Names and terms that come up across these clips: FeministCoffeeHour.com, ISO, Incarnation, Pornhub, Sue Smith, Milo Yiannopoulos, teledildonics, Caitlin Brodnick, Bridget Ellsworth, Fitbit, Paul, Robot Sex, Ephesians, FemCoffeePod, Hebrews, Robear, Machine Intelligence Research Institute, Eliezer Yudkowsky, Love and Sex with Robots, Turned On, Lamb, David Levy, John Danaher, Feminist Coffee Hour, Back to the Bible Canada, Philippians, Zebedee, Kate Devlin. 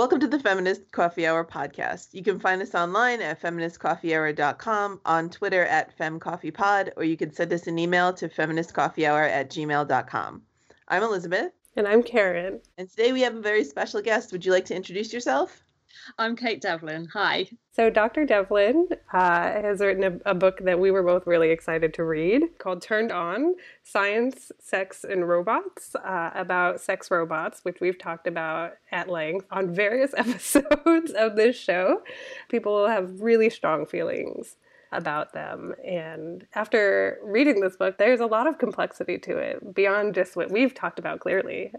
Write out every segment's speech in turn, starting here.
Welcome to the Feminist Coffee Hour podcast. You can find us online at FeministCoffeeHour.com, on Twitter at FemCoffeePod, or you can send us an email to FeministCoffeeHour@gmail.com. I'm Elizabeth. And I'm Karen. And today we have a very special guest. Would you like to introduce yourself? I'm Kate Devlin. Hi. So Dr. Devlin has written a book that we were both really excited to read called Turned On, Science, Sex, and Robots, about sex robots, which we've talked about at length on various episodes of this show. People have really strong feelings about them. And after reading this book, there's a lot of complexity to it beyond just what we've talked about clearly.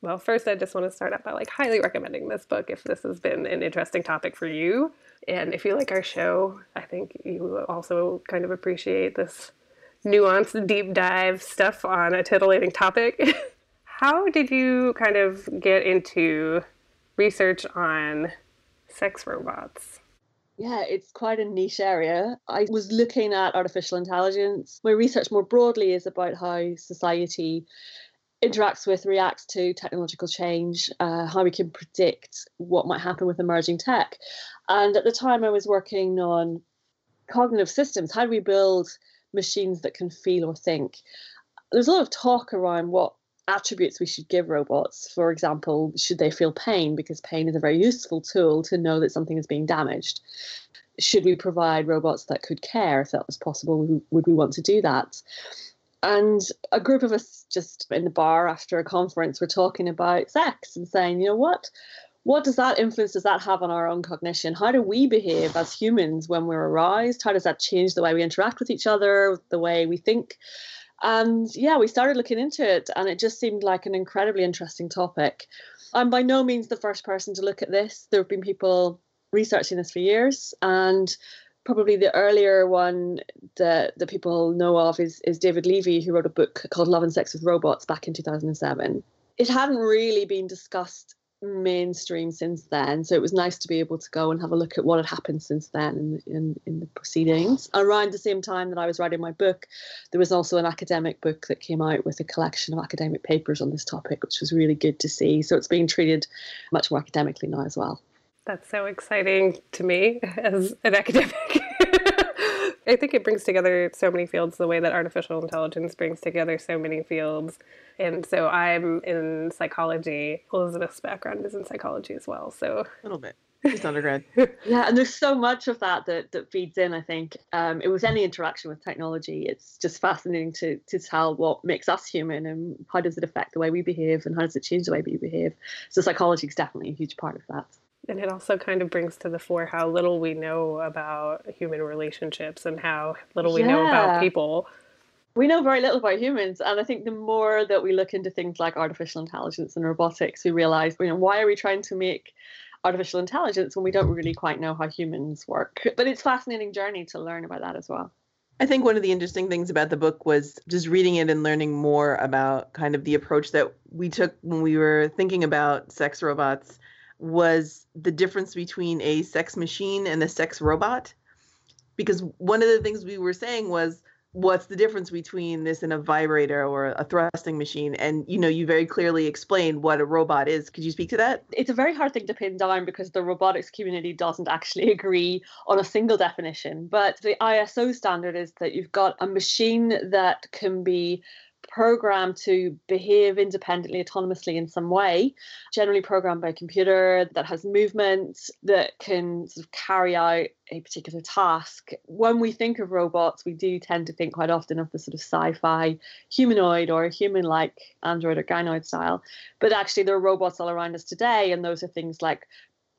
Well, first, I just want to start out by highly recommending this book if this has been an interesting topic for you. And if you like our show, I think you will also kind of appreciate this nuanced deep dive stuff on a titillating topic. How did you kind of get into research on sex robots? Yeah, it's quite a niche area. I was looking at artificial intelligence. My research more broadly is about how society interacts with, reacts to technological change, how we can predict what might happen with emerging tech. And at the time I was working on cognitive systems. How do we build machines that can feel or think? There's a lot of talk around what attributes we should give robots. For example, should they feel pain? Because pain is a very useful tool to know that something is being damaged. Should we provide robots that could care? If that was possible, would we want to do that? And a group of us just in the bar after a conference were talking about sex and saying, you know what? What does that influence, does that have on our own cognition? How do we behave as humans when we're aroused? How does that change the way we interact with each other, the way we think? And yeah, we started looking into it and it just seemed like an incredibly interesting topic. I'm by no means the first person to look at this. There have been people researching this for years, and probably the earlier one that people know of is David Levy, who wrote a book called Love and Sex with Robots back in 2007. It hadn't really been discussed mainstream since then, so it was nice to be able to go and have a look at what had happened since then in the proceedings. Around the same time that I was writing my book, there was also an academic book that came out with a collection of academic papers on this topic, which was really good to see. So it's being treated much more academically now as well. That's so exciting to me as an academic. I think it brings together so many fields the way that artificial intelligence brings together so many fields. And so I'm in psychology. Elizabeth's background is in psychology as well. So a little bit. She's undergrad. Yeah, and there's so much of that feeds in, I think. With any interaction with technology, it's just fascinating to tell what makes us human and how does it affect the way we behave and how does it change the way we behave. So psychology is definitely a huge part of that. And it also kind of brings to the fore how little we know about human relationships and how little we know about people. We know very little about humans. And I think the more that we look into things like artificial intelligence and robotics, we realize, why are we trying to make artificial intelligence when we don't really quite know how humans work? But it's a fascinating journey to learn about that as well. I think one of the interesting things about the book was just reading it and learning more about kind of the approach that we took when we were thinking about sex robots, was the difference between a sex machine and a sex robot. Because one of the things we were saying was, what's the difference between this and a vibrator or a thrusting machine? And, you very clearly explained what a robot is. Could you speak to that? It's a very hard thing to pin down because the robotics community doesn't actually agree on a single definition. But the ISO standard is that you've got a machine that can be programmed to behave independently, autonomously in some way, generally programmed by a computer, that has movement, that can sort of carry out a particular task. When we think of robots, we do tend to think quite often of the sort of sci-fi humanoid or human-like android or gynoid style. But actually there are robots all around us today, and those are things like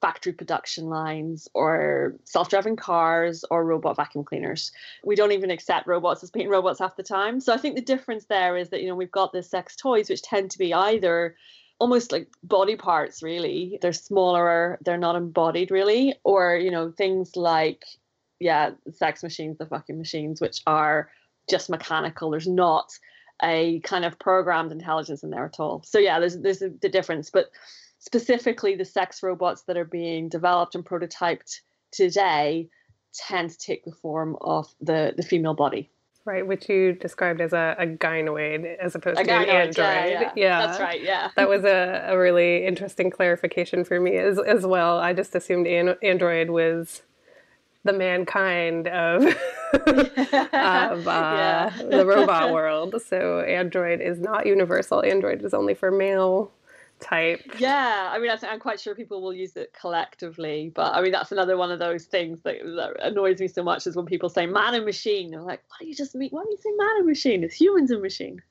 factory production lines or self-driving cars or robot vacuum cleaners. We don't even accept robots as being robots half the time. So I think the difference there is that, we've got the sex toys, which tend to be either almost like body parts, really. They're smaller, they're not embodied, really. Or, things like, sex machines, the fucking machines, which are just mechanical. There's not a kind of programmed intelligence in there at all. So there's the difference. But specifically, the sex robots that are being developed and prototyped today tend to take the form of the female body. right? Which you described as a gynoid as opposed to an android. Yeah, that's right. Yeah, that was a really interesting clarification for me as well. I just assumed android was the mankind of, the robot world. So android is not universal. Android is only for male type. Yeah, I mean, I'm quite sure people will use it collectively, but I mean, that's another one of those things that annoys me so much is when people say man and machine. I'm like, why do you say man and machine? It's humans and machine.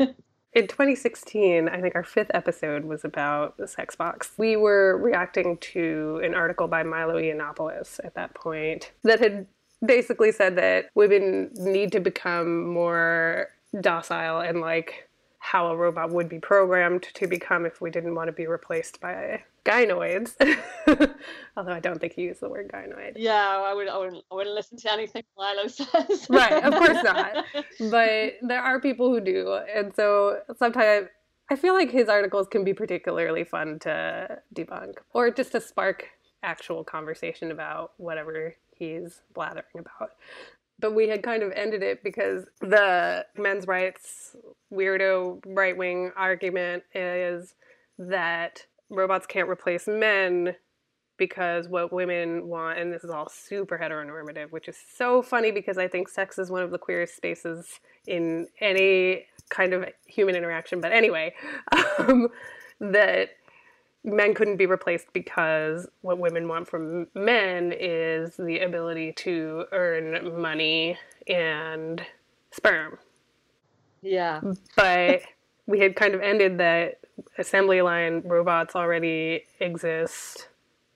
In 2016, I think our fifth episode was about the sex box. We were reacting to an article by Milo Yiannopoulos at that point that had basically said that women need to become more docile and like how a robot would be programmed to become if we didn't want to be replaced by gynoids. Although I don't think he used the word gynoid. Yeah, I wouldn't listen to anything Milo says. Right, of course not. But there are people who do. And so sometimes I feel like his articles can be particularly fun to debunk or just to spark actual conversation about whatever he's blathering about. But we had kind of ended it because the men's rights weirdo right-wing argument is that robots can't replace men because what women want, and this is all super heteronormative, which is so funny because I think sex is one of the queerest spaces in any kind of human interaction. But anyway, that men couldn't be replaced because what women want from men is the ability to earn money and sperm. Yeah. But we had kind of ended that assembly line robots already exist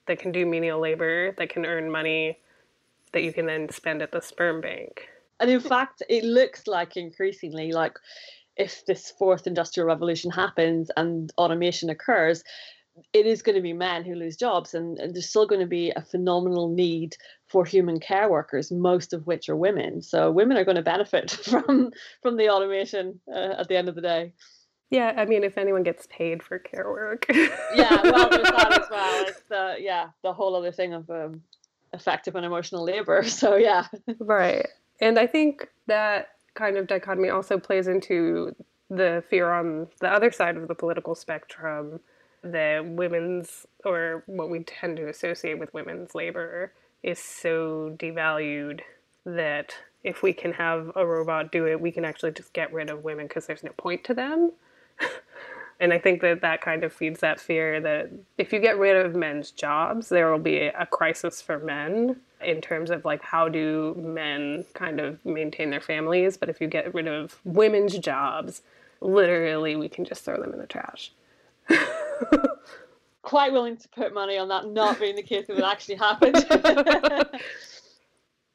that can do menial labor, that can earn money that you can then spend at the sperm bank. And in fact, it looks like increasingly, like if this fourth industrial revolution happens and automation occurs, it is going to be men who lose jobs, and there's still going to be a phenomenal need for human care workers, most of which are women. So women are going to benefit from the automation at the end of the day. Yeah, I mean, if anyone gets paid for care work. Yeah, well, there's that as well. It's the whole other thing of effective and emotional labor. So, yeah. Right. And I think that kind of dichotomy also plays into the fear on the other side of the political spectrum that women's, or what we tend to associate with women's labor, is so devalued that if we can have a robot do it, we can actually just get rid of women because there's no point to them. And I think that kind of feeds that fear that if you get rid of men's jobs, there will be a crisis for men in terms of like how do men kind of maintain their families. But if you get rid of women's jobs, literally we can just throw them in the trash. Quite willing to put money on that not being the case if it actually happened.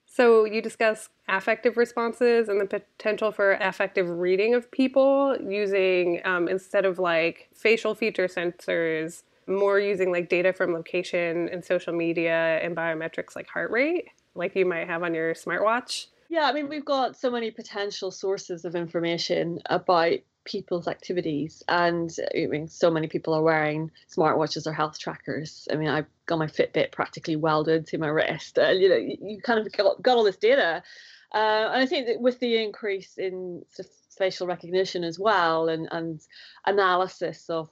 So you discuss affective responses and the potential for affective reading of people using, instead of like facial feature sensors, more using like data from location and social media and biometrics like heart rate, like you might have on your smartwatch. Yeah, I mean, we've got so many potential sources of information about people's activities, and I mean, so many people are wearing smartwatches or health trackers. I mean, I've got my Fitbit practically welded to my wrist. You know, you kind of got all this data, and I think that with the increase in facial recognition as well, and analysis of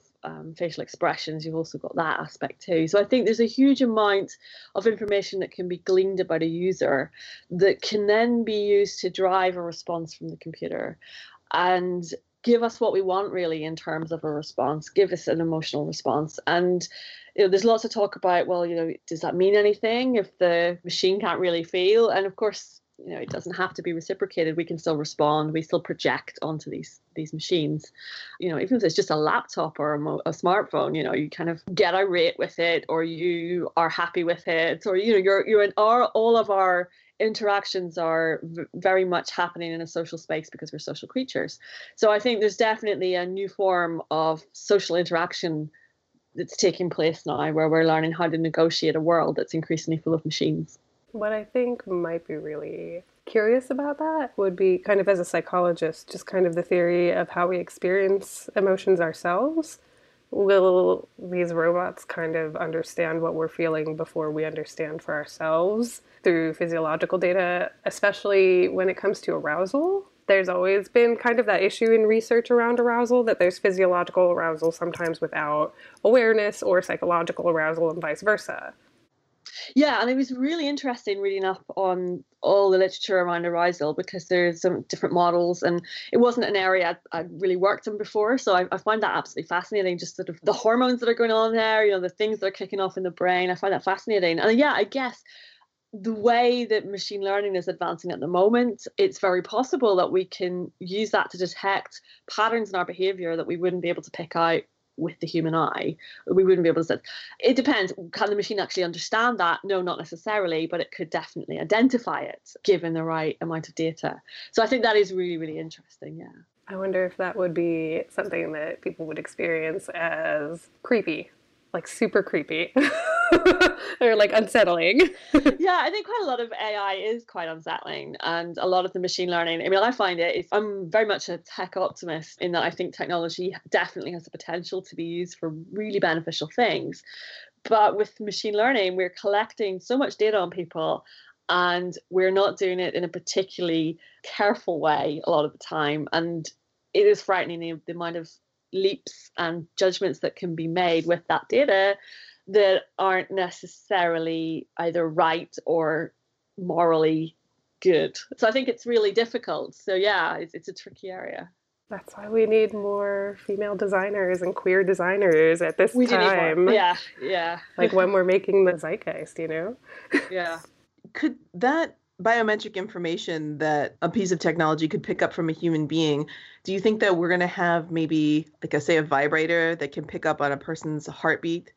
facial expressions, you've also got that aspect too. So I think there's a huge amount of information that can be gleaned about a user that can then be used to drive a response from the computer, and give us what we want, really, in terms of a response, give us an emotional response. And, you know, there's lots of talk about, well, you know, does that mean anything if the machine can't really feel? And of course, you know, it doesn't have to be reciprocated. We can still respond. We still project onto these machines. You know, even if it's just a laptop or a smartphone, you know, you kind of get irate with it, or you are happy with it, or, you know, you're in all of our interactions are very much happening in a social space because we're social creatures. So I think there's definitely a new form of social interaction that's taking place now, where we're learning how to negotiate a world that's increasingly full of machines. What I think might be really curious about that would be, kind of as a psychologist, just kind of the theory of how we experience emotions ourselves. Will these robots kind of understand what we're feeling before we understand for ourselves through physiological data, especially when it comes to arousal? there's always been kind of that issue in research around arousal, that there's physiological arousal sometimes without awareness, or psychological arousal and vice versa. Yeah, and it was really interesting reading up on all the literature around arousal, because there's some different models, and it wasn't an area I'd really worked in before. So I find that absolutely fascinating, just sort of the hormones that are going on there, you know, the things that are kicking off in the brain. I find that fascinating. And yeah, I guess the way that machine learning is advancing at the moment, it's very possible that we can use that to detect patterns in our behavior that we wouldn't be able to pick out with the human eye. We wouldn't be able to. It depends. Can the machine actually understand that? No, not necessarily, but it could definitely identify it given the right amount of data. So I think that is really, really interesting. Yeah. I wonder if that would be something that people would experience as creepy, like super creepy or like unsettling. Yeah, I think quite a lot of AI is quite unsettling, and a lot of the machine learning, I mean, I find it, I'm very much a tech optimist in that I think technology definitely has the potential to be used for really beneficial things. But with machine learning, we're collecting so much data on people, and we're not doing it in a particularly careful way a lot of the time. And it is frightening, the amount of leaps and judgments that can be made with that data that aren't necessarily either right or morally good. So I think it's really difficult. So yeah, it's a tricky area. That's why we need more female designers and queer designers at this time. Yeah, yeah. Like when we're making the zeitgeist, you know? Yeah. Could that biometric information that a piece of technology could pick up from a human being, do you think that we're going to have maybe, like I say, a vibrator that can pick up on a person's heartbeat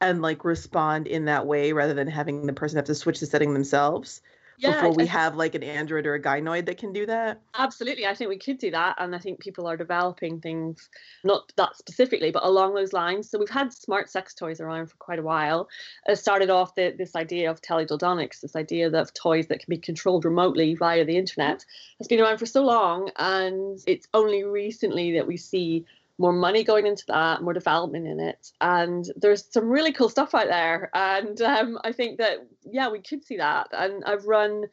and like respond in that way, rather than having the person have to switch the setting themselves before we have like an android or a gynoid that can do that? Absolutely. I think we could do that. And I think people are developing things, not that specifically, but along those lines. So we've had smart sex toys around for quite a while. It started off this idea of teledildonics, this idea of toys that can be controlled remotely via the internet. It's been around for so long. And it's only recently that we see more money going into that, more development in it. And there's some really cool stuff out there. And I think that, yeah, we could see that. And I've run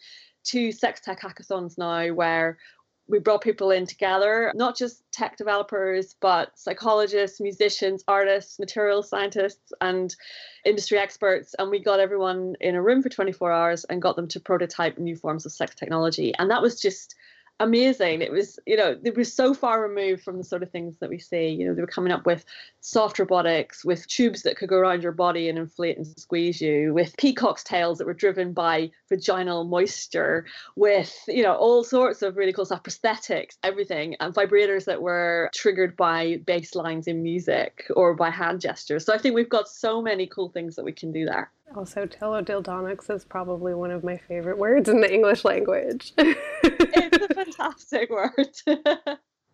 2 sex tech hackathons now where we brought people in together, not just tech developers, but psychologists, musicians, artists, material scientists, and industry experts. And we got everyone in a room for 24 hours and got them to prototype new forms of sex technology. And that was just amazing. It was, you know, it was so far removed from the sort of things that we see. You know, they were coming up with soft robotics, with tubes that could go around your body and inflate and squeeze you, with peacock's tails that were driven by vaginal moisture, with, you know, all sorts of really cool stuff, prosthetics, everything, and vibrators that were triggered by bass lines in music or by hand gestures. So I think we've got so many cool things that we can do there. Also, teledildonics is probably one of my favorite words in the English language. It's a fantastic word.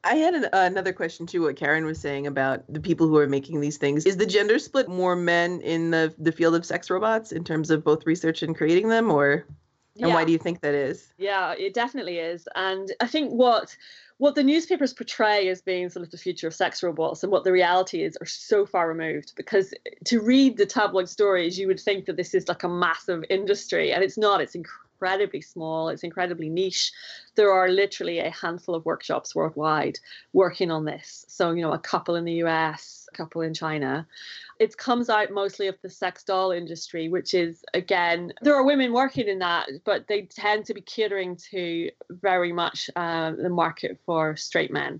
I had another question too, what Karen was saying about the people who are making these things. Is the gender split more men in the field of sex robots in terms of both research and creating them, or and why do you think that is? Yeah, it definitely is. And I think what the newspapers portray as being sort of the future of sex robots and what the reality is are so far removed, because to read the tabloid stories, you would think that this is like a massive industry, and it's not. It's incredibly small. It's incredibly niche. There are literally a handful of workshops worldwide working on this. So, you know, a couple in the US, a couple in China. It comes out mostly of the sex doll industry, which is, again, there are women working in that, but they tend to be catering to very much the market for straight men.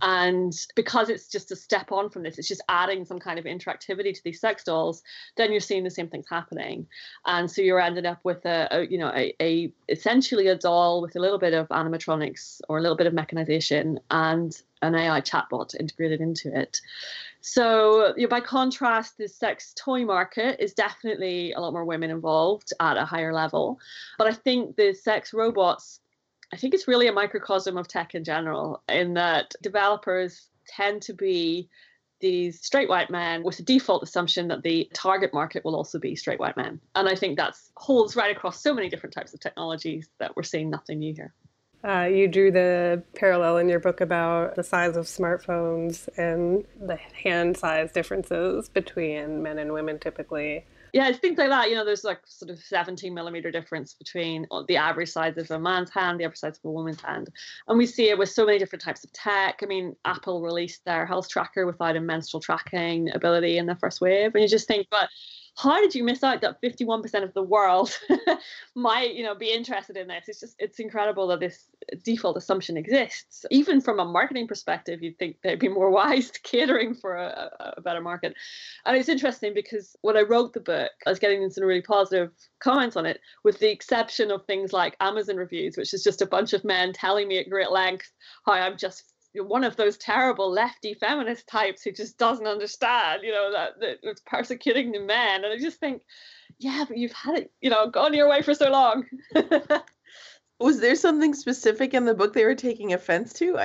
And because it's just a step on from this, it's just adding some kind of interactivity to these sex dolls, then you're seeing the same things happening. And so you're ended up with a essentially a doll with a little bit of animatronics or a little bit of mechanization and an AI chatbot integrated into it. So, you know, by contrast, the sex toy market is definitely a lot more women involved at a higher level. But I think the sex robots, I think it's really a microcosm of tech in general, in that developers tend to be these straight white men, with the default assumption that the target market will also be straight white men. And I think that holds right across so many different types of technologies that we're seeing nothing new here. You drew the parallel in your book about the size of smartphones and the hand size differences between men and women typically. Yeah, it's things like that. You know, there's like sort of 17 millimeter difference between the average size of a man's hand, the average size of a woman's hand. And we see it with so many different types of tech. I mean, Apple released their health tracker without a menstrual tracking ability in the first wave. And you just think, but how did you miss out that 51% of the world might, you know, be interested in this? It's just, it's incredible that this default assumption exists. Even from a marketing perspective, you'd think they'd be more wise to catering for a better market. And it's interesting because when I wrote the book, I was getting some really positive comments on it, with the exception of things like Amazon reviews, which is just a bunch of men telling me at great length how I'm just one of those terrible lefty feminist types who just doesn't understand, you know, that it's persecuting the men. And I just think, yeah, but you've had it, you know, gone your way for so long. Was there something specific in the book they were taking offense to?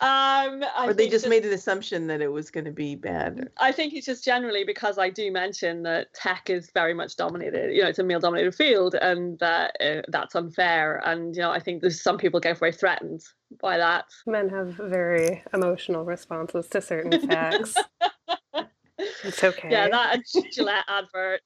Or they just made an assumption that it was going to be bad? I think it's just generally because I do mention that tech is very much dominated. You know, it's a male-dominated field, and that's unfair. And, you know, I think there's some people get very threatened by that. Men have very emotional responses to certain facts. It's okay. Yeah, that Gillette advert.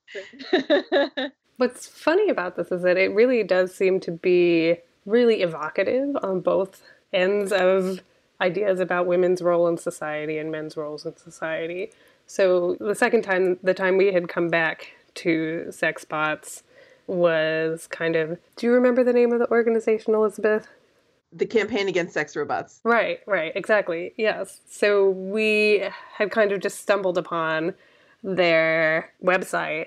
What's funny about this is that it really does seem to be really evocative on both ends of ideas about women's role in society and men's roles in society. So the second time, the time we had come back to sex bots was kind of, do you remember the name of the organization, Elizabeth? The Campaign Against Sex Robots. Right, exactly, yes. So we had kind of just stumbled upon their website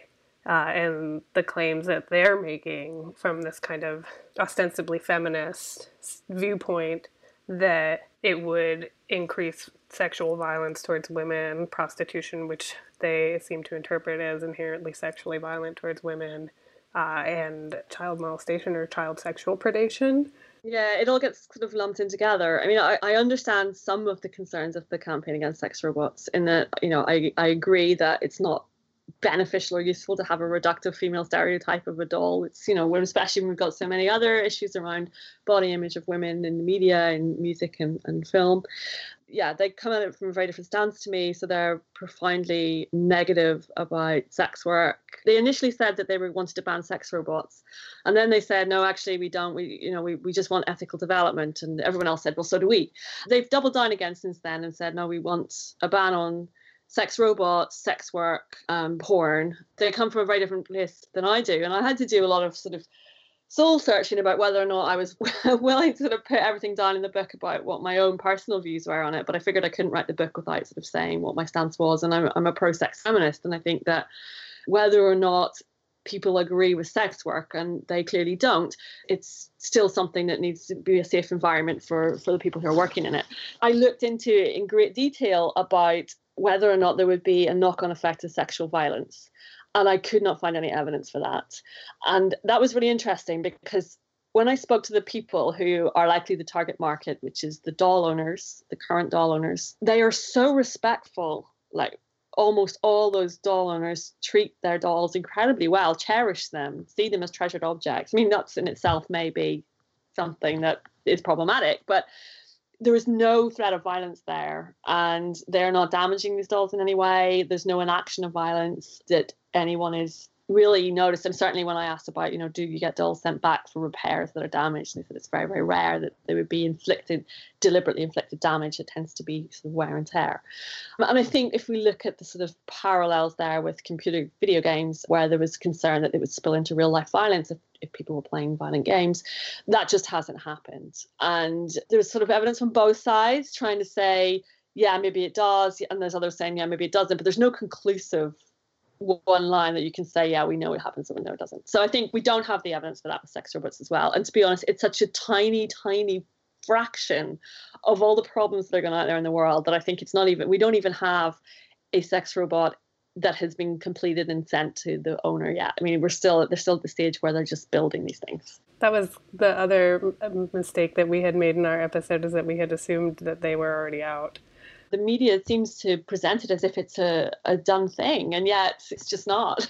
and the claims that they're making from this kind of ostensibly feminist viewpoint that it would increase sexual violence towards women, prostitution, which they seem to interpret as inherently sexually violent towards women, and child molestation or child sexual predation. Yeah, it all gets sort of lumped in together. I mean, I understand some of the concerns of the Campaign Against Sex Robots in that, you know, I agree that it's not beneficial or useful to have a reductive female stereotype of a doll. It's, you know, especially when we've got so many other issues around body image of women in the media and music and film. Yeah, they come at it from a very different stance to me, so they're profoundly negative about sex work. They initially said that they wanted to ban sex robots, and then they said, no, actually we don't, we just want ethical development, and everyone else said, well, so do we. They've doubled down again since then and said, no, we want a ban on sex robots, sex work, porn. They come from a very different place than I do. And I had to do a lot of sort of soul searching about whether or not I was willing to sort of put everything down in the book about what my own personal views were on it. But I figured I couldn't write the book without sort of saying what my stance was. And I'm a pro-sex feminist. And I think that whether or not people agree with sex work, and they clearly don't, it's still something that needs to be a safe environment for the people who are working in it. I looked into it in great detail about whether or not there would be a knock-on effect of sexual violence. And I could not find any evidence for that. And that was really interesting because when I spoke to the people who are likely the target market, which is the doll owners, the current doll owners, they are so respectful. Like, almost all those doll owners treat their dolls incredibly well, cherish them, see them as treasured objects. I mean, that's in itself may be something that is problematic, but there is no threat of violence there, and they're not damaging these dolls in any way. There's no inaction of violence that anyone is really noticed. And certainly when I asked about, you know, do you get dolls sent back for repairs that are damaged, they said it's very, very rare that they would be deliberately inflicted damage. It tends to be sort of wear and tear. And I think if we look at the sort of parallels there with computer video games, where there was concern that it would spill into real life violence if people were playing violent games, that just hasn't happened. And there was sort of evidence from both sides trying to say, yeah, maybe it does. And there's others saying, yeah, maybe it doesn't. But there's no conclusive one line that you can say, yeah, we know it happens and we know it doesn't. So I think we don't have the evidence for that with sex robots as well. And to be honest, it's such a tiny, tiny fraction of all the problems that are going on out there in the world that I think it's not even, we don't even have a sex robot that has been completed and sent to the owner yet. I mean, they're still at the stage where they're just building these things. That was the other mistake that we had made in our episode, is that we had assumed that they were already out. The media seems to present it as if it's a done thing, and yet it's just not.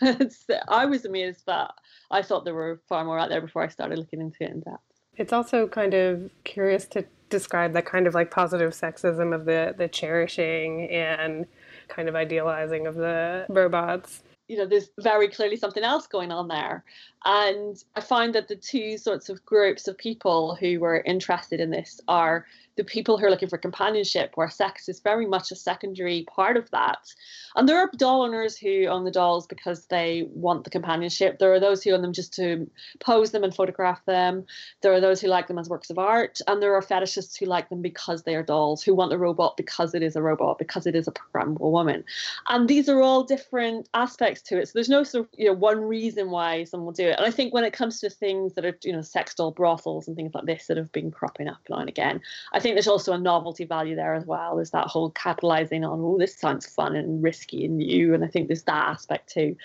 I was amazed that I thought there were far more out there before I started looking into it in depth. It's also kind of curious to describe that kind of like positive sexism of the cherishing and kind of idealizing of the robots. you know, there's very clearly something else going on there. And I find that the two sorts of groups of people who were interested in this are the people who are looking for companionship, where sex is very much a secondary part of that. And there are doll owners who own the dolls because they want the companionship. There are those who own them just to pose them and photograph them. There are those who like them as works of art. And there are fetishists who like them because they are dolls, who want a robot because it is a robot, because it is a programmable woman. And these are all different aspects to it. So there's no sort of, you know, one reason why someone will do it. And I think when it comes to things that are, you know, sex doll brothels and things like this that have been cropping up now and again, I think there's also a novelty value there as well. There's that whole capitalizing on, oh, this sounds fun and risky and new. And I think there's that aspect too.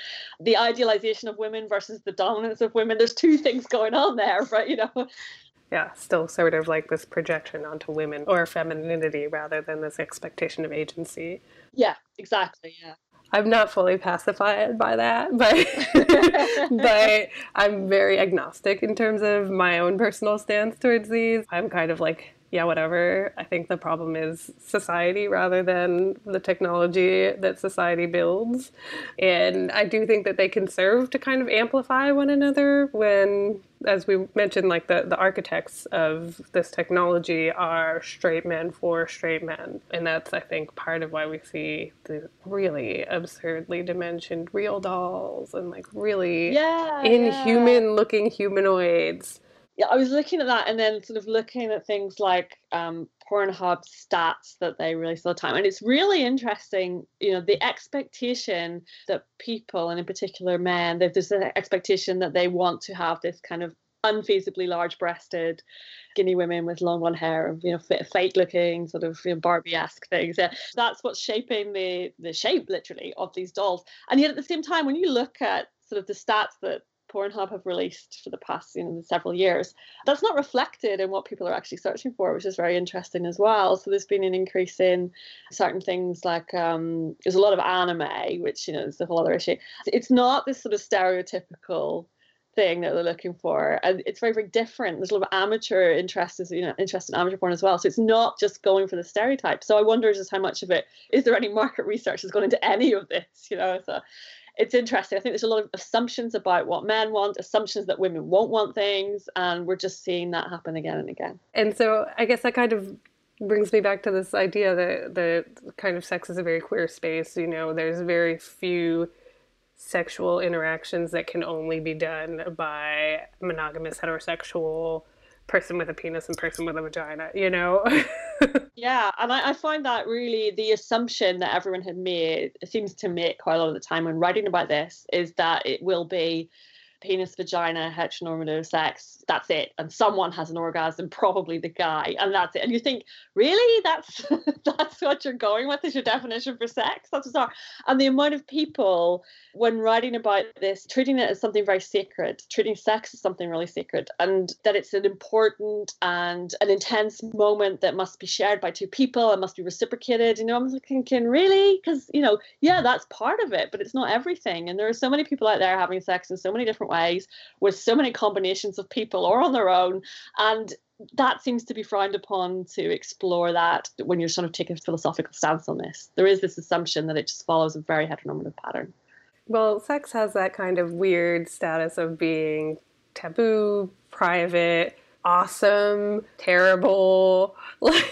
The idealization of women versus the dominance of women. There's two things going on there, right? You know. Yeah, still sort of like this projection onto women or femininity rather than this expectation of agency. Yeah, exactly. Yeah. I'm not fully pacified by that, but but I'm very agnostic in terms of my own personal stance towards these. I'm kind of like, yeah, whatever. I think the problem is society rather than the technology that society builds. And I do think that they can serve to kind of amplify one another when, as we mentioned, like the architects of this technology are straight men for straight men. And that's, I think, part of why we see the really absurdly dimensioned real dolls and like really inhuman looking humanoids. Yeah, I was looking at that and then sort of looking at things like Pornhub stats that they release all the time. And it's really interesting, you know, the expectation that people, and in particular men, there's an expectation that they want to have this kind of unfeasibly large-breasted skinny women with long blonde hair and, you know, fake-looking sort of, you know, Barbie-esque things. Yeah. That's what's shaping the shape, literally, of these dolls. And yet at the same time, when you look at sort of the stats that Pornhub have released for the past, you know, several years, that's not reflected in what people are actually searching for, which is very interesting as well. So there's been an increase in certain things like there's a lot of anime, which, you know, is a whole other issue. It's not this sort of stereotypical thing that they're looking for, and it's very, very different. There's a lot of amateur interest, you know, interest in amateur porn as well. So it's not just going for the stereotype. So I wonder just how much of it is there any market research that's gone into any of this, you know? So it's interesting. I think there's a lot of assumptions about what men want, assumptions that women won't want things, and we're just seeing that happen again and again. And so I guess that kind of brings me back to this idea that the kind of sex is a very queer space. You know, there's very few sexual interactions that can only be done by monogamous heterosexual person with a penis and person with a vagina, you know? Yeah, and I find that really the assumption that everyone had made, seems to make quite a lot of the time when writing about this, is that it will be penis, vagina, heteronormative sex, that's it. And someone has an orgasm, probably the guy, and that's it. And you think, really? That's what you're going with is your definition for sex? That's bizarre. And the amount of people, when writing about this, treating it as something very sacred, treating sex as something really sacred, and that it's an important and an intense moment that must be shared by two people and must be reciprocated. You know, I'm thinking, really? Because, you know, yeah, that's part of it, but it's not everything. And there are so many people out there having sex in so many different ways with so many combinations of people or on their own, and that seems to be frowned upon to explore that when you're sort of taking a philosophical stance on this. There is this assumption that it just follows a very heteronormative pattern. Well, sex has that kind of weird status of being taboo, private, awesome, terrible, like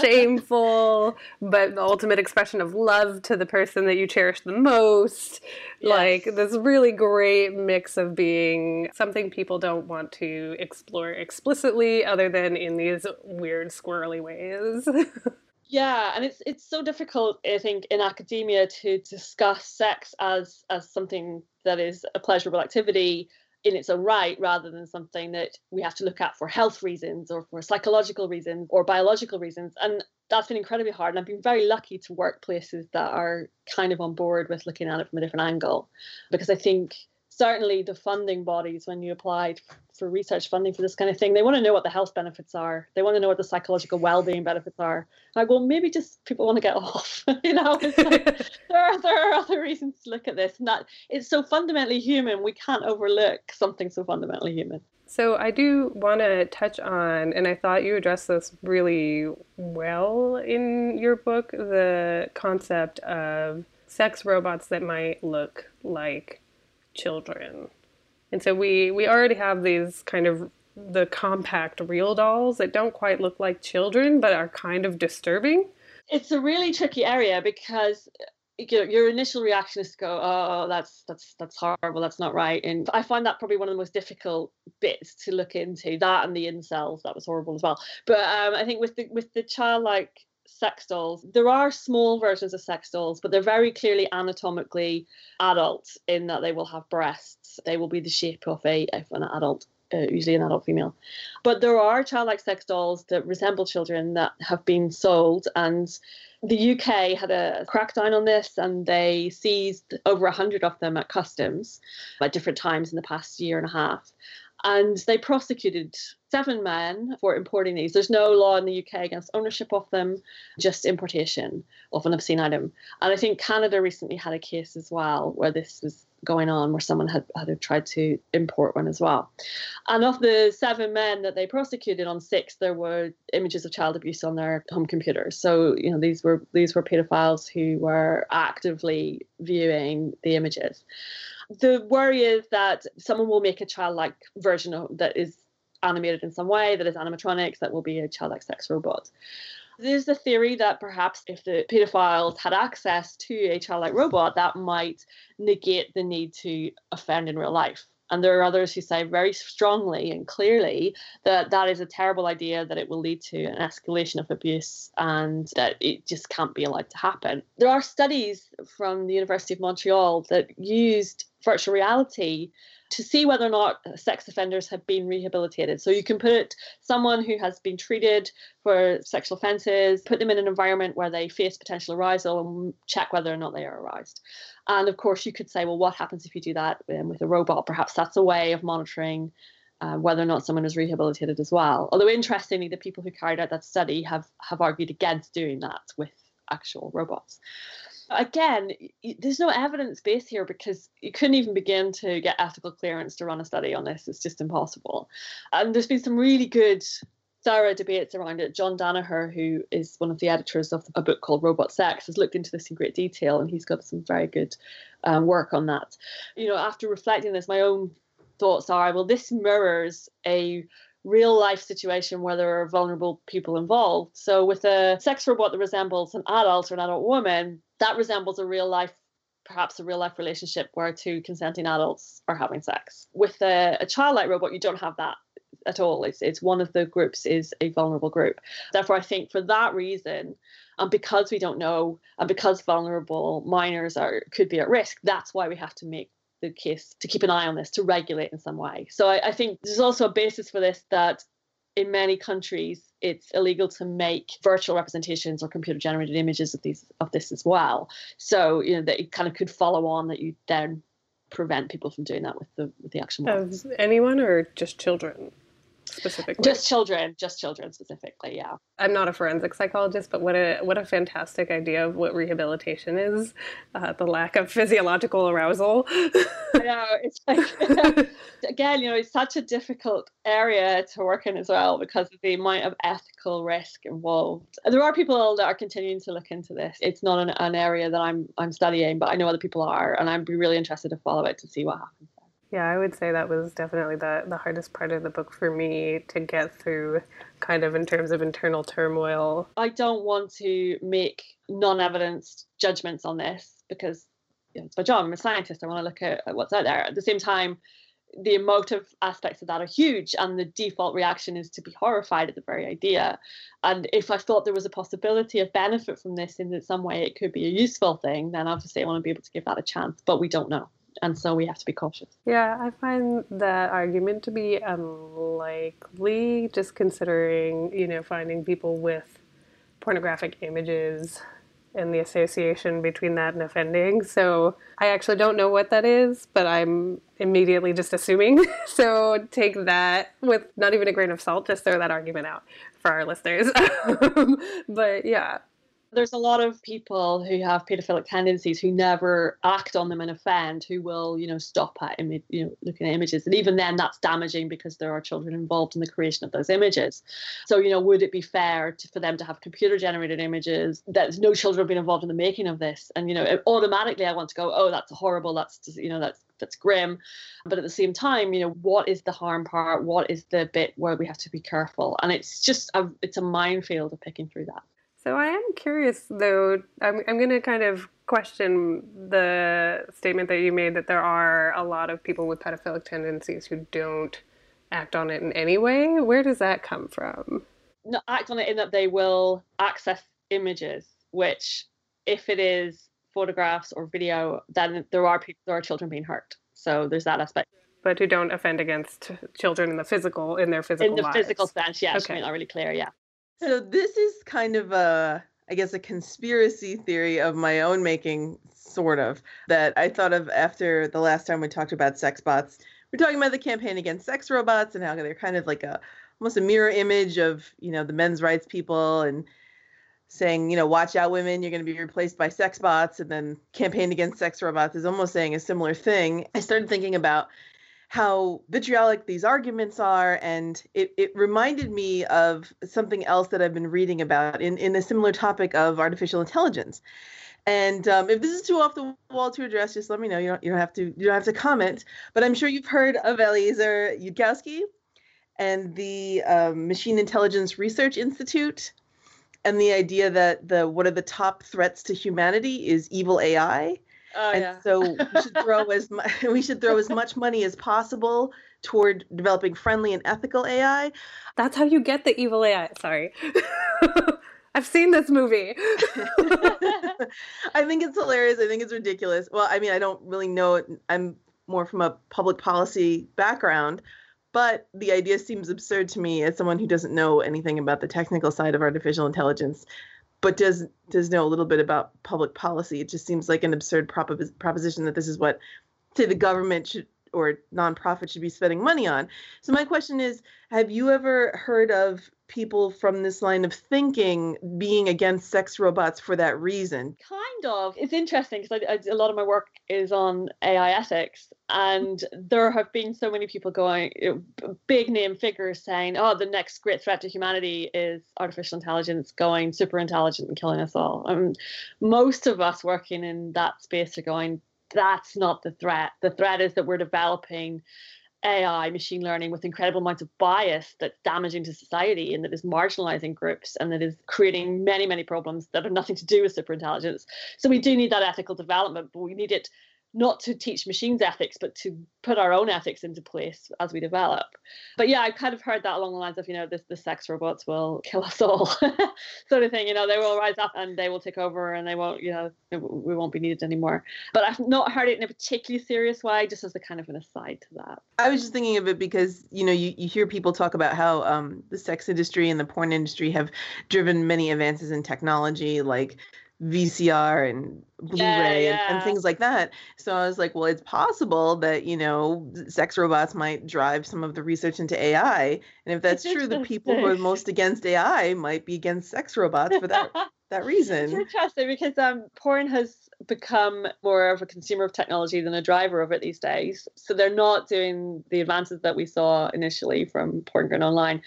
shameful, but the ultimate expression of love to the person that you cherish the most. Yes. Like this really great mix of being something people don't want to explore explicitly other than in these weird squirrely ways. Yeah, and it's so difficult, I think, in academia to discuss sex as something that is a pleasurable activity in its own right, rather than something that we have to look at for health reasons or for psychological reasons or biological reasons. And that's been incredibly hard. And I've been very lucky to work places that are kind of on board with looking at it from a different angle, because I think certainly the funding bodies, when you apply for research funding for this kind of thing, they want to know what the health benefits are. They want to know what the psychological well-being benefits are. Like, well, maybe just people want to get off, you know? It's like, there are other reasons to look at this. And that it's so fundamentally human. We can't overlook something so fundamentally human. So I do want to touch on, and I thought you addressed this really well in your book, the concept of sex robots that might look like children. And so we already have these kind of the compact real dolls that don't quite look like children, but are kind of disturbing. It's a really tricky area because your initial reaction is to go, oh, that's horrible, that's not right. And I find that probably one of the most difficult bits to look into, that and the incels, that was horrible as well. But I think with the childlike sex dolls, there are small versions of sex dolls, but they're very clearly anatomically adult in that they will have breasts. They will be the shape of an adult, usually an adult female. But there are childlike sex dolls that resemble children that have been sold, and the UK had a crackdown on this, and they seized over 100 of them at customs at different times in the past year and a half. And they prosecuted 7 men for importing these. There's no law in the UK against ownership of them, just importation of an obscene item. And I think Canada recently had a case as well where this was going on, where someone had tried to import one as well. And of the 7 men that they prosecuted, on 6 there were images of child abuse on their home computers. So, you know, these were pedophiles who were actively viewing the images. The worry is that someone will make a childlike version that is animated in some way, that is animatronics, that will be a childlike sex robot. There's the theory that perhaps if the paedophiles had access to a childlike robot, that might negate the need to offend in real life. And there are others who say very strongly and clearly that that is a terrible idea, that it will lead to an escalation of abuse and that it just can't be allowed to happen. There are studies from the University of Montreal that used virtual reality to see whether or not sex offenders have been rehabilitated. So you can put someone who has been treated for sexual offences, put them in an environment where they face potential arousal and check whether or not they are aroused. And of course you could say, well, what happens if you do that with a robot? Perhaps that's a way of monitoring whether or not someone is rehabilitated as well. Although interestingly, the people who carried out that study have argued against doing that with actual robots. Again, there's no evidence base here because you couldn't even begin to get ethical clearance to run a study on this. It's just impossible. And there's been some really good, thorough debates around it. John Danaher, who is one of the editors of a book called Robot Sex, has looked into this in great detail, and he's got some very good work on that. You know, after reflecting this, my own thoughts are, well, this mirrors a real life situation where there are vulnerable people involved. So with a sex robot that resembles an adult or an adult woman, that resembles a real life relationship where 2 consenting adults are having sex. With a childlike robot, you don't have that at all. It's one of the groups is a vulnerable group. Therefore, I think for that reason, and because we don't know, and because vulnerable minors could be at risk, that's why we have to make the case to keep an eye on this, to regulate in some way. So I think there's also a basis for this, that in many countries it's illegal to make virtual representations or computer generated images of this as well. So, you know, that it kind of could follow on that you then prevent people from doing that with the actual models. Anyone or just children specifically? Just children specifically, yeah. I'm not a forensic psychologist, but what a fantastic idea of what rehabilitation is, the lack of physiological arousal. I know, it's like, again, you know, it's such a difficult area to work in as well because of the amount of ethical risk involved. There are people that are continuing to look into this. It's not an area that I'm studying, but I know other people are, and I'd be really interested to follow it to see what happens. Yeah, I would say that was definitely the hardest part of the book for me to get through, kind of in terms of internal turmoil. I don't want to make non-evidence judgments on this because, you know, it's my job. I'm a scientist. I want to look at what's out there. At the same time, the emotive aspects of that are huge, and the default reaction is to be horrified at the very idea. And if I thought there was a possibility of benefit from this in some way, it could be a useful thing, then obviously I want to be able to give that a chance, but we don't know. And so we have to be cautious. Yeah, I find that argument to be unlikely, just considering, you know, finding people with pornographic images and the association between that and offending. So I actually don't know what that is, but I'm immediately just assuming. So take that with not even a grain of salt, just throw that argument out for our listeners. But yeah. There's a lot of people who have pedophilic tendencies who never act on them and offend, who will, stop at looking at images. And even then that's damaging because there are children involved in the creation of those images. So, would it be fair for them to have computer generated images that no children have been involved in the making of this? And, automatically I want to go, oh, that's horrible. That's grim. But at the same time, what is the harm part? What is the bit where we have to be careful? And it's just it's a minefield of picking through that. So I am curious, though, I'm going to kind of question the statement that you made that there are a lot of people with pedophilic tendencies who don't act on it in any way. Where does that come from? No, act on it in that they will access images, which if it is photographs or video, then there are children being hurt. So there's that aspect. But who don't offend against children in their physical lives. Physical sense, yeah. Okay. It's not really clear, yeah. So this is kind of a conspiracy theory of my own making, sort of, that I thought of after the last time we talked about sex bots. We're talking about the campaign against sex robots and how they're kind of like almost a mirror image of, the men's rights people and saying, watch out women, you're going to be replaced by sex bots. And then campaign against sex robots is almost saying a similar thing. I started thinking about how vitriolic these arguments are. And it reminded me of something else that I've been reading about in a similar topic of artificial intelligence. And if this is too off the wall to address, just let me know. You don't have to comment. But I'm sure you've heard of Eliezer Yudkowsky and the Machine Intelligence Research Institute, and the idea that one of the top threats to humanity is evil AI. Oh, and yeah. So we should throw as much money as possible toward developing friendly and ethical AI. That's how you get the evil AI. Sorry. I've seen this movie. I think it's hilarious. I think it's ridiculous. Well, I mean, I don't really know it. I'm more from a public policy background, but the idea seems absurd to me as someone who doesn't know anything about the technical side of artificial intelligence, but does know a little bit about public policy. It just seems like an absurd proposition that this is what, say, the government should or nonprofit should be spending money on. So my question is, have you ever heard of people from this line of thinking being against sex robots for that reason? Kind of. It's interesting because a lot of my work is on AI ethics, and there have been so many people going, big name figures saying, oh, the next great threat to humanity is artificial intelligence going super intelligent and killing us all. Most of us working in that space are going, that's not the threat. The threat is that we're developing AI, machine learning with incredible amounts of bias that's damaging to society and that is marginalizing groups and that is creating many, many problems that have nothing to do with superintelligence. So we do need that ethical development, but we need it not to teach machines ethics, but to put our own ethics into place as we develop. But yeah, I kind of heard that along the lines of, the sex robots will kill us all sort of thing. They will rise up and they will take over and they won't, we won't be needed anymore. But I've not heard it in a particularly serious way, just as a kind of an aside to that. I was just thinking of it because, you hear people talk about how the sex industry and the porn industry have driven many advances in technology, like VCR and Blu-ray and things like that. So I was like, well, it's possible that, sex robots might drive some of the research into AI. And if that's true, the people who are most against AI might be against sex robots for that reason. It's interesting because porn has become more of a consumer of technology than a driver of it these days. So they're not doing the advances that we saw initially from porn going online.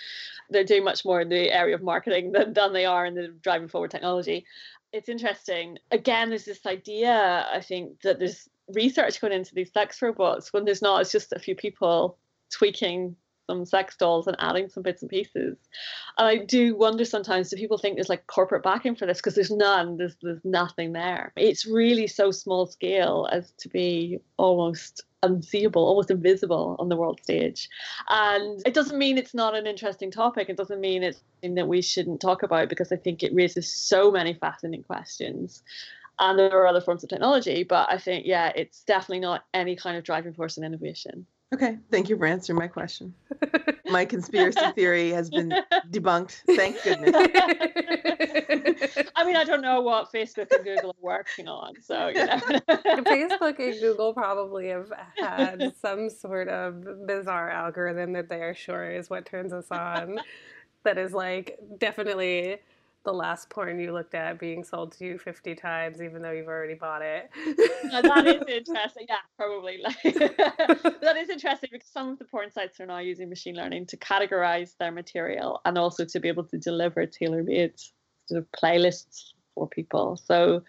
They're doing much more in the area of marketing than they are in the driving forward technology. It's interesting. Again, there's this idea, I think, that there's research going into these sex robots when there's not. It's just a few people tweaking some sex dolls and adding some bits and pieces. And I do wonder sometimes, do people think there's like corporate backing for this? Because there's none. There's nothing there. It's really so small scale as to be almost unseeable, almost invisible on the world stage. And it doesn't mean it's not an interesting topic. It doesn't mean it's something that we shouldn't talk about, because I think it raises so many fascinating questions. And there are other forms of technology, but I think, yeah, it's definitely not any kind of driving force in innovation. Okay. Thank you for answering my question. My conspiracy theory has been debunked. Thank goodness. I mean, I don't know what Facebook and Google are working on. So, Facebook and Google probably have had some sort of bizarre algorithm that they are sure is what turns us on. That is like definitely the last porn you looked at being sold to you 50 times, even though you've already bought it. Now, that is interesting. Yeah, probably. Like, that is interesting because some of the porn sites are now using machine learning to categorize their material and also to be able to deliver tailor-made sort of playlists for people. So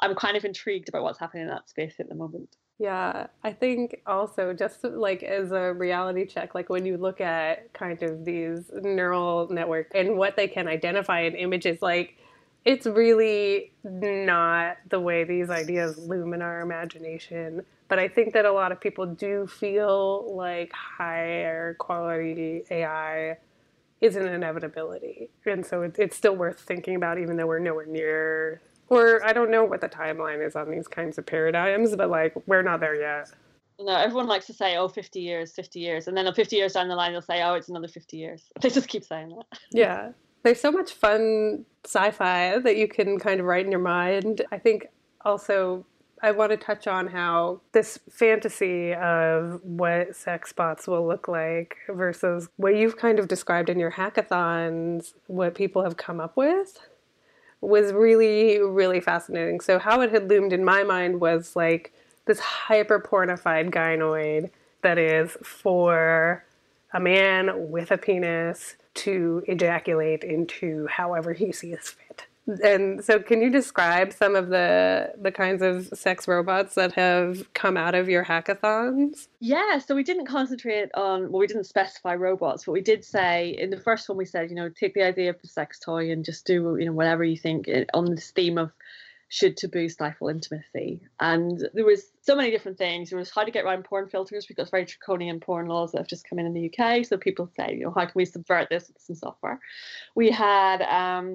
I'm kind of intrigued about what's happening in that space at the moment. Yeah, I think also just like as a reality check, like when you look at kind of these neural networks and what they can identify in images, like it's really not the way these ideas loom in our imagination. But I think that a lot of people do feel like higher quality AI is an inevitability. And so it's still worth thinking about, even though we're nowhere near... Or I don't know what the timeline is on these kinds of paradigms, but, like, we're not there yet. No, everyone likes to say, 50 years. And then 50 years down the line, they'll say, it's another 50 years. They just keep saying that. Yeah. There's so much fun sci-fi that you can kind of write in your mind. I think also I want to touch on how this fantasy of what sex bots will look like versus what you've kind of described in your hackathons, what people have come up with, was really, really fascinating. So how it had loomed in my mind was like this hyper-pornified gynoid that is for a man with a penis to ejaculate into however he sees fit. And so can you describe some of the kinds of sex robots that have come out of your hackathons? Yeah, so we didn't concentrate on, well, we didn't specify robots, but we did say, in the first one we said, take the idea of the sex toy and just do, whatever you think on this theme of should taboo stifle intimacy. And there was so many different things. There was how to get around porn filters. We've got very draconian porn laws that have just come in the UK. So people say, how can we subvert this with some software? We had...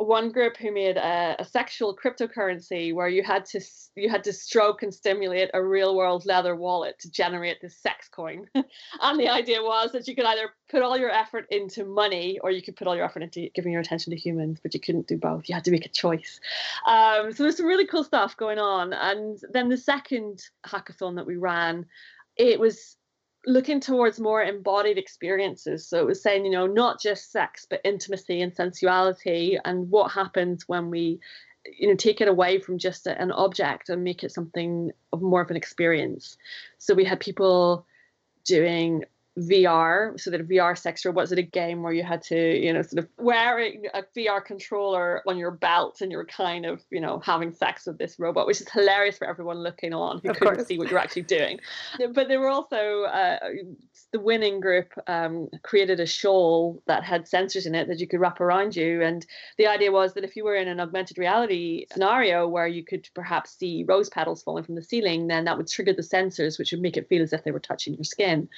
one group who made a sexual cryptocurrency where you had to stroke and stimulate a real world leather wallet to generate this sex coin. And the idea was that you could either put all your effort into money or you could put all your effort into giving your attention to humans, but you couldn't do both. You had to make a choice. So there's some really cool stuff going on. And then the second hackathon that we ran, it was looking towards more embodied experiences. So it was saying, not just sex, but intimacy and sensuality and what happens when we, take it away from just an object and make it something of more of an experience. So we had people doing VR, so that VR sex robots at a game where you had to, sort of wearing a VR controller on your belt and you're kind of, having sex with this robot, which is hilarious for everyone looking on who couldn't see what you're actually doing. But there were also the winning group created a shawl that had sensors in it that you could wrap around you. And the idea was that if you were in an augmented reality scenario where you could perhaps see rose petals falling from the ceiling, then that would trigger the sensors, which would make it feel as if they were touching your skin.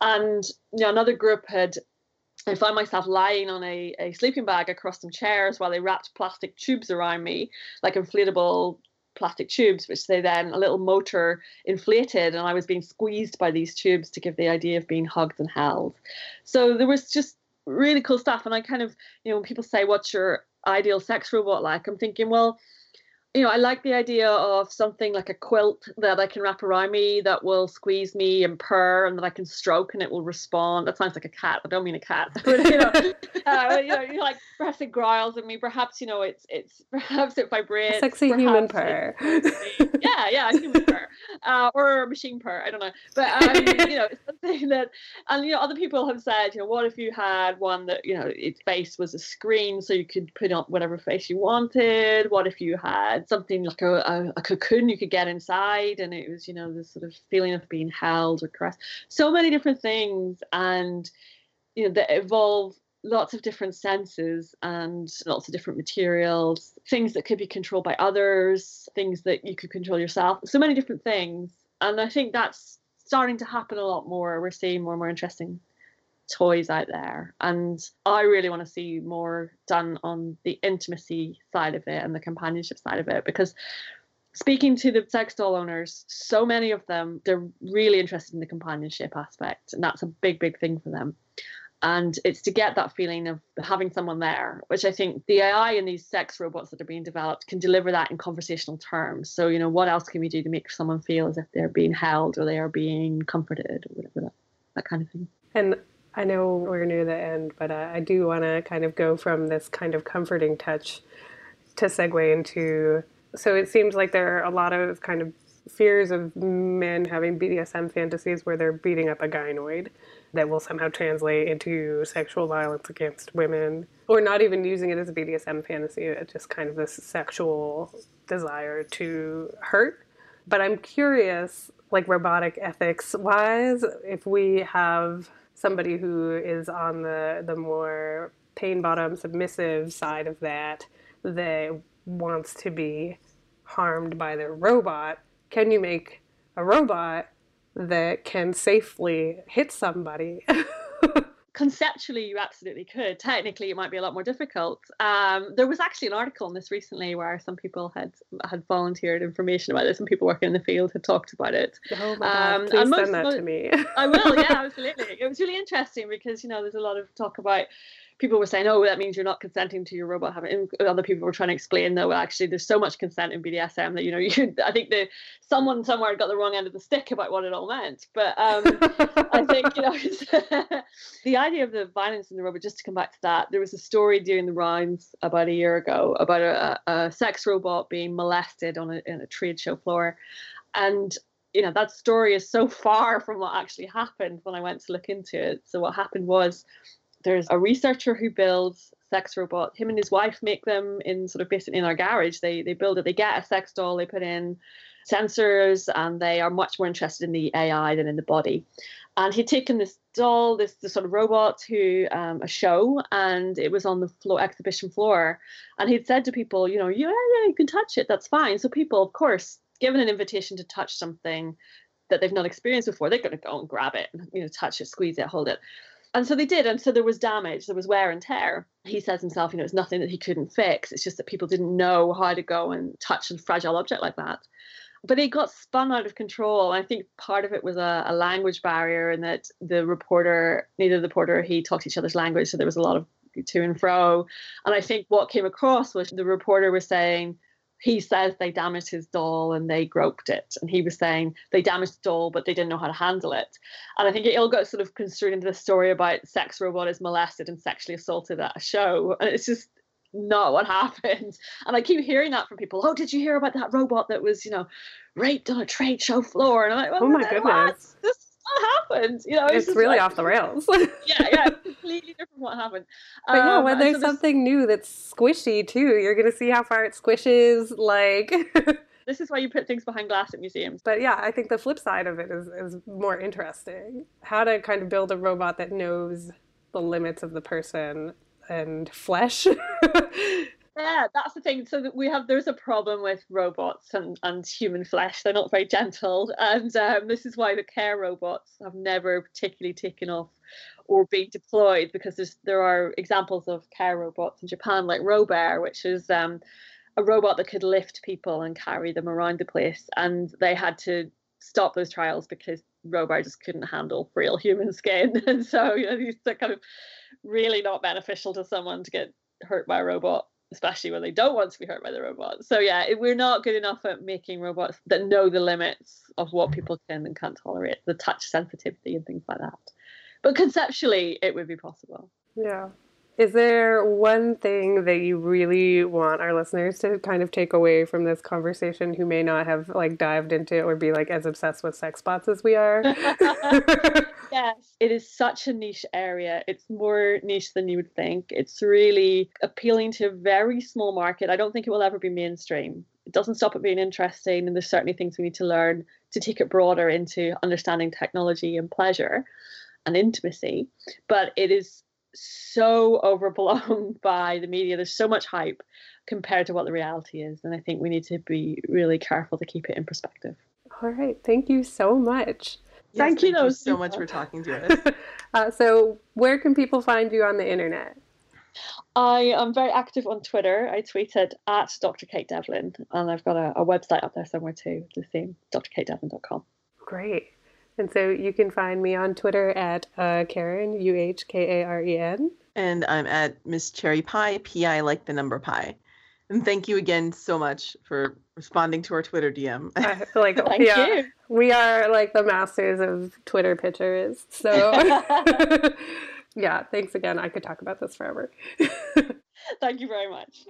And another group I found myself lying on a sleeping bag across some chairs while they wrapped plastic tubes around me, like inflatable plastic tubes, which they then, a little motor inflated, and I was being squeezed by these tubes to give the idea of being hugged and held. So there was just really cool stuff. And I kind of, when people say, what's your ideal sex robot like? I'm thinking, well, I like the idea of something like a quilt that I can wrap around me that will squeeze me and purr and that I can stroke and it will respond. That sounds like a cat. I don't mean a cat. You're like perhaps it growls at me. Perhaps, it's perhaps it vibrates. A sexy human purr. Yeah, a human purr. Or a machine purr. I don't know. But, something that, and, other people have said, what if you had one that, its face was a screen so you could put on whatever face you wanted? What if you had something like a cocoon you could get inside and it was this sort of feeling of being held or caressed? So many different things, and that evolve lots of different senses and lots of different materials, things that could be controlled by others, things that you could control yourself, so many different things. And I think that's starting to happen a lot more. We're seeing more and more interesting toys out there, and I really want to see more done on the intimacy side of it and the companionship side of it, because speaking to the sex doll owners, so many of them, they're really interested in the companionship aspect, and that's a big thing for them. And it's to get that feeling of having someone there, which I think the AI and these sex robots that are being developed can deliver that in conversational terms. So what else can we do to make someone feel as if they're being held or they are being comforted or whatever, that kind of thing. And I know we're near the end, but I do want to kind of go from this kind of comforting touch to segue into, so it seems like there are a lot of kind of fears of men having BDSM fantasies where they're beating up a gynoid that will somehow translate into sexual violence against women, or not even using it as a BDSM fantasy, it's just kind of this sexual desire to hurt. But I'm curious, like robotic ethics-wise, if we have somebody who is on the more pain bottom submissive side of that wants to be harmed by their robot, can you make a robot that can safely hit somebody? Conceptually, you absolutely could. Technically, it might be a lot more difficult. There was actually an article on this recently where some people had volunteered information about it. Some people working in the field had talked about it. Oh my God, please send that to me. I will, yeah, absolutely. It was really interesting because, you know, there's a lot of talk about people were saying, oh, that means you're not consenting to your robot having. And other people were trying to explain that, well, actually, there's so much consent in BDSM that, you know, I think someone somewhere got the wrong end of the stick about what it all meant. But I think, you know, the idea of the violence in the robot, just to come back to that, there was a story during the rounds about a year ago about a sex robot being molested in a trade show floor. And you know, that story is so far from what actually happened when I went to look into it. So what happened was, there's a researcher who builds sex robot. Him and his wife make them in sort of basically in our garage. They build it. They get a sex doll. They put in sensors, and they are much more interested in the AI than in the body. And he'd taken this doll, this sort of robot, to a show, and it was on the floor, exhibition floor. And he'd said to people, you know, yeah, you can touch it. That's fine. So people, of course, given an invitation to touch something that they've not experienced before, they're going to go and grab it, you know, touch it, squeeze it, hold it. And so they did. And so there was damage. There was wear and tear. He says himself, you know, it's nothing that he couldn't fix. It's just that people didn't know how to go and touch a fragile object like that. But it got spun out of control. I think part of it was a language barrier, and that neither the reporter or he talked each other's language. So there was a lot of to and fro. And I think what came across was the reporter was saying, he says they damaged his doll and they groped it. And he was saying they damaged the doll, but they didn't know how to handle it. And I think it all got sort of construed into the story about sex robot is molested and sexually assaulted at a show. And it's just not what happened. And I keep hearing that from people. Oh, did you hear about that robot that was, you know, raped on a trade show floor? And I'm like, well, oh my goodness. What? This is what happened. You know, it's really like, off the rails. yeah. Completely different from what happened. But yeah, when there's something new that's squishy too, you're going to see how far it squishes. Like, this is why you put things behind glass at museums. But yeah, I think the flip side of it is more interesting. How to kind of build a robot that knows the limits of the person and flesh. Yeah, that's the thing. So there's a problem with robots and human flesh. They're not very gentle. And this is why the care robots have never particularly taken off or being deployed, because there are examples of care robots in Japan, like Robear, which is a robot that could lift people and carry them around the place. And they had to stop those trials because Robear just couldn't handle real human skin. And so, you know, these are kind of really not beneficial to someone to get hurt by a robot, especially when they don't want to be hurt by the robot. So yeah, we're not good enough at making robots that know the limits of what people can and can't tolerate, the touch sensitivity and things like that. But conceptually, it would be possible. Yeah. Is there one thing that you really want our listeners to kind of take away from this conversation who may not have like dived into it or be like as obsessed with sex bots as we are? Yes, it is such a niche area. It's more niche than you would think. It's really appealing to a very small market. I don't think it will ever be mainstream. It doesn't stop it being interesting, and there's certainly things we need to learn to take it broader into understanding technology and pleasure and intimacy. But it is so overblown by the media. There's so much hype compared to what the reality is, and I think we need to be really careful to keep it in perspective. All right, thank you so much. Yes, thank you so much for talking to us. So where can people find you on the internet? I am very active on Twitter. I tweeted at Dr. Kate Devlin, and I've got a website up there somewhere too, the same, drkateDevlin.com. Great. And so you can find me on Twitter at Karen, UHKAREN. And I'm at Miss Cherry Pie, P-I like the number pi. And thank you again so much for responding to our Twitter DM. Thank you. We are like the masters of Twitter pictures. So yeah, thanks again. I could talk about this forever. Thank you very much.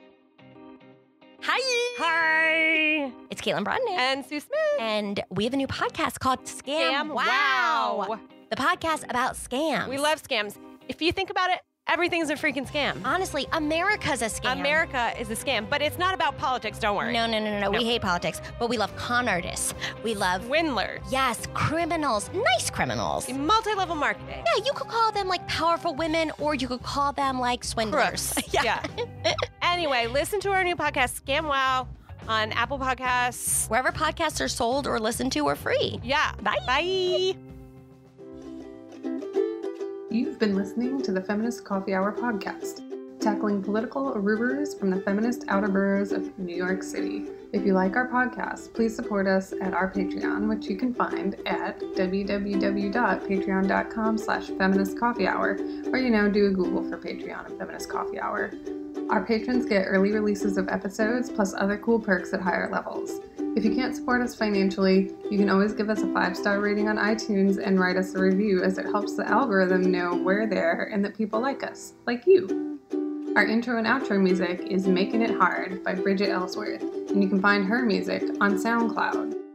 Hi. Hi. It's Caitlin Brodnick. And Sue Smith. And we have a new podcast called Scam Wow. The podcast about scams. We love scams. If you think about it, everything's a freaking scam. Honestly, America's a scam. America is a scam, but it's not about politics, don't worry. No. We hate politics, but we love con artists. We love... swindlers. Yes, criminals. Nice criminals. Multi-level marketing. Yeah, you could call them, like, powerful women, or you could call them, like, swindlers. Crooks. Yeah. Anyway, listen to our new podcast, Scam Wow, on Apple Podcasts. Wherever podcasts are sold or listened to, or free. Yeah. Bye. Bye. You've been listening to the Feminist Coffee Hour podcast, tackling political aruras from the feminist outer boroughs of New York City. If you like our podcast, please support us at our Patreon, which you can find at www.patreon.com/feministcoffeehour, or, you know, do a Google for Patreon and Feminist Coffee Hour. Our patrons get early releases of episodes, plus other cool perks at higher levels. If you can't support us financially, you can always give us a 5-star rating on iTunes and write us a review, as it helps the algorithm know we're there and that people like us, like you. Our intro and outro music is Making It Hard by Bridget Ellsworth, and you can find her music on SoundCloud.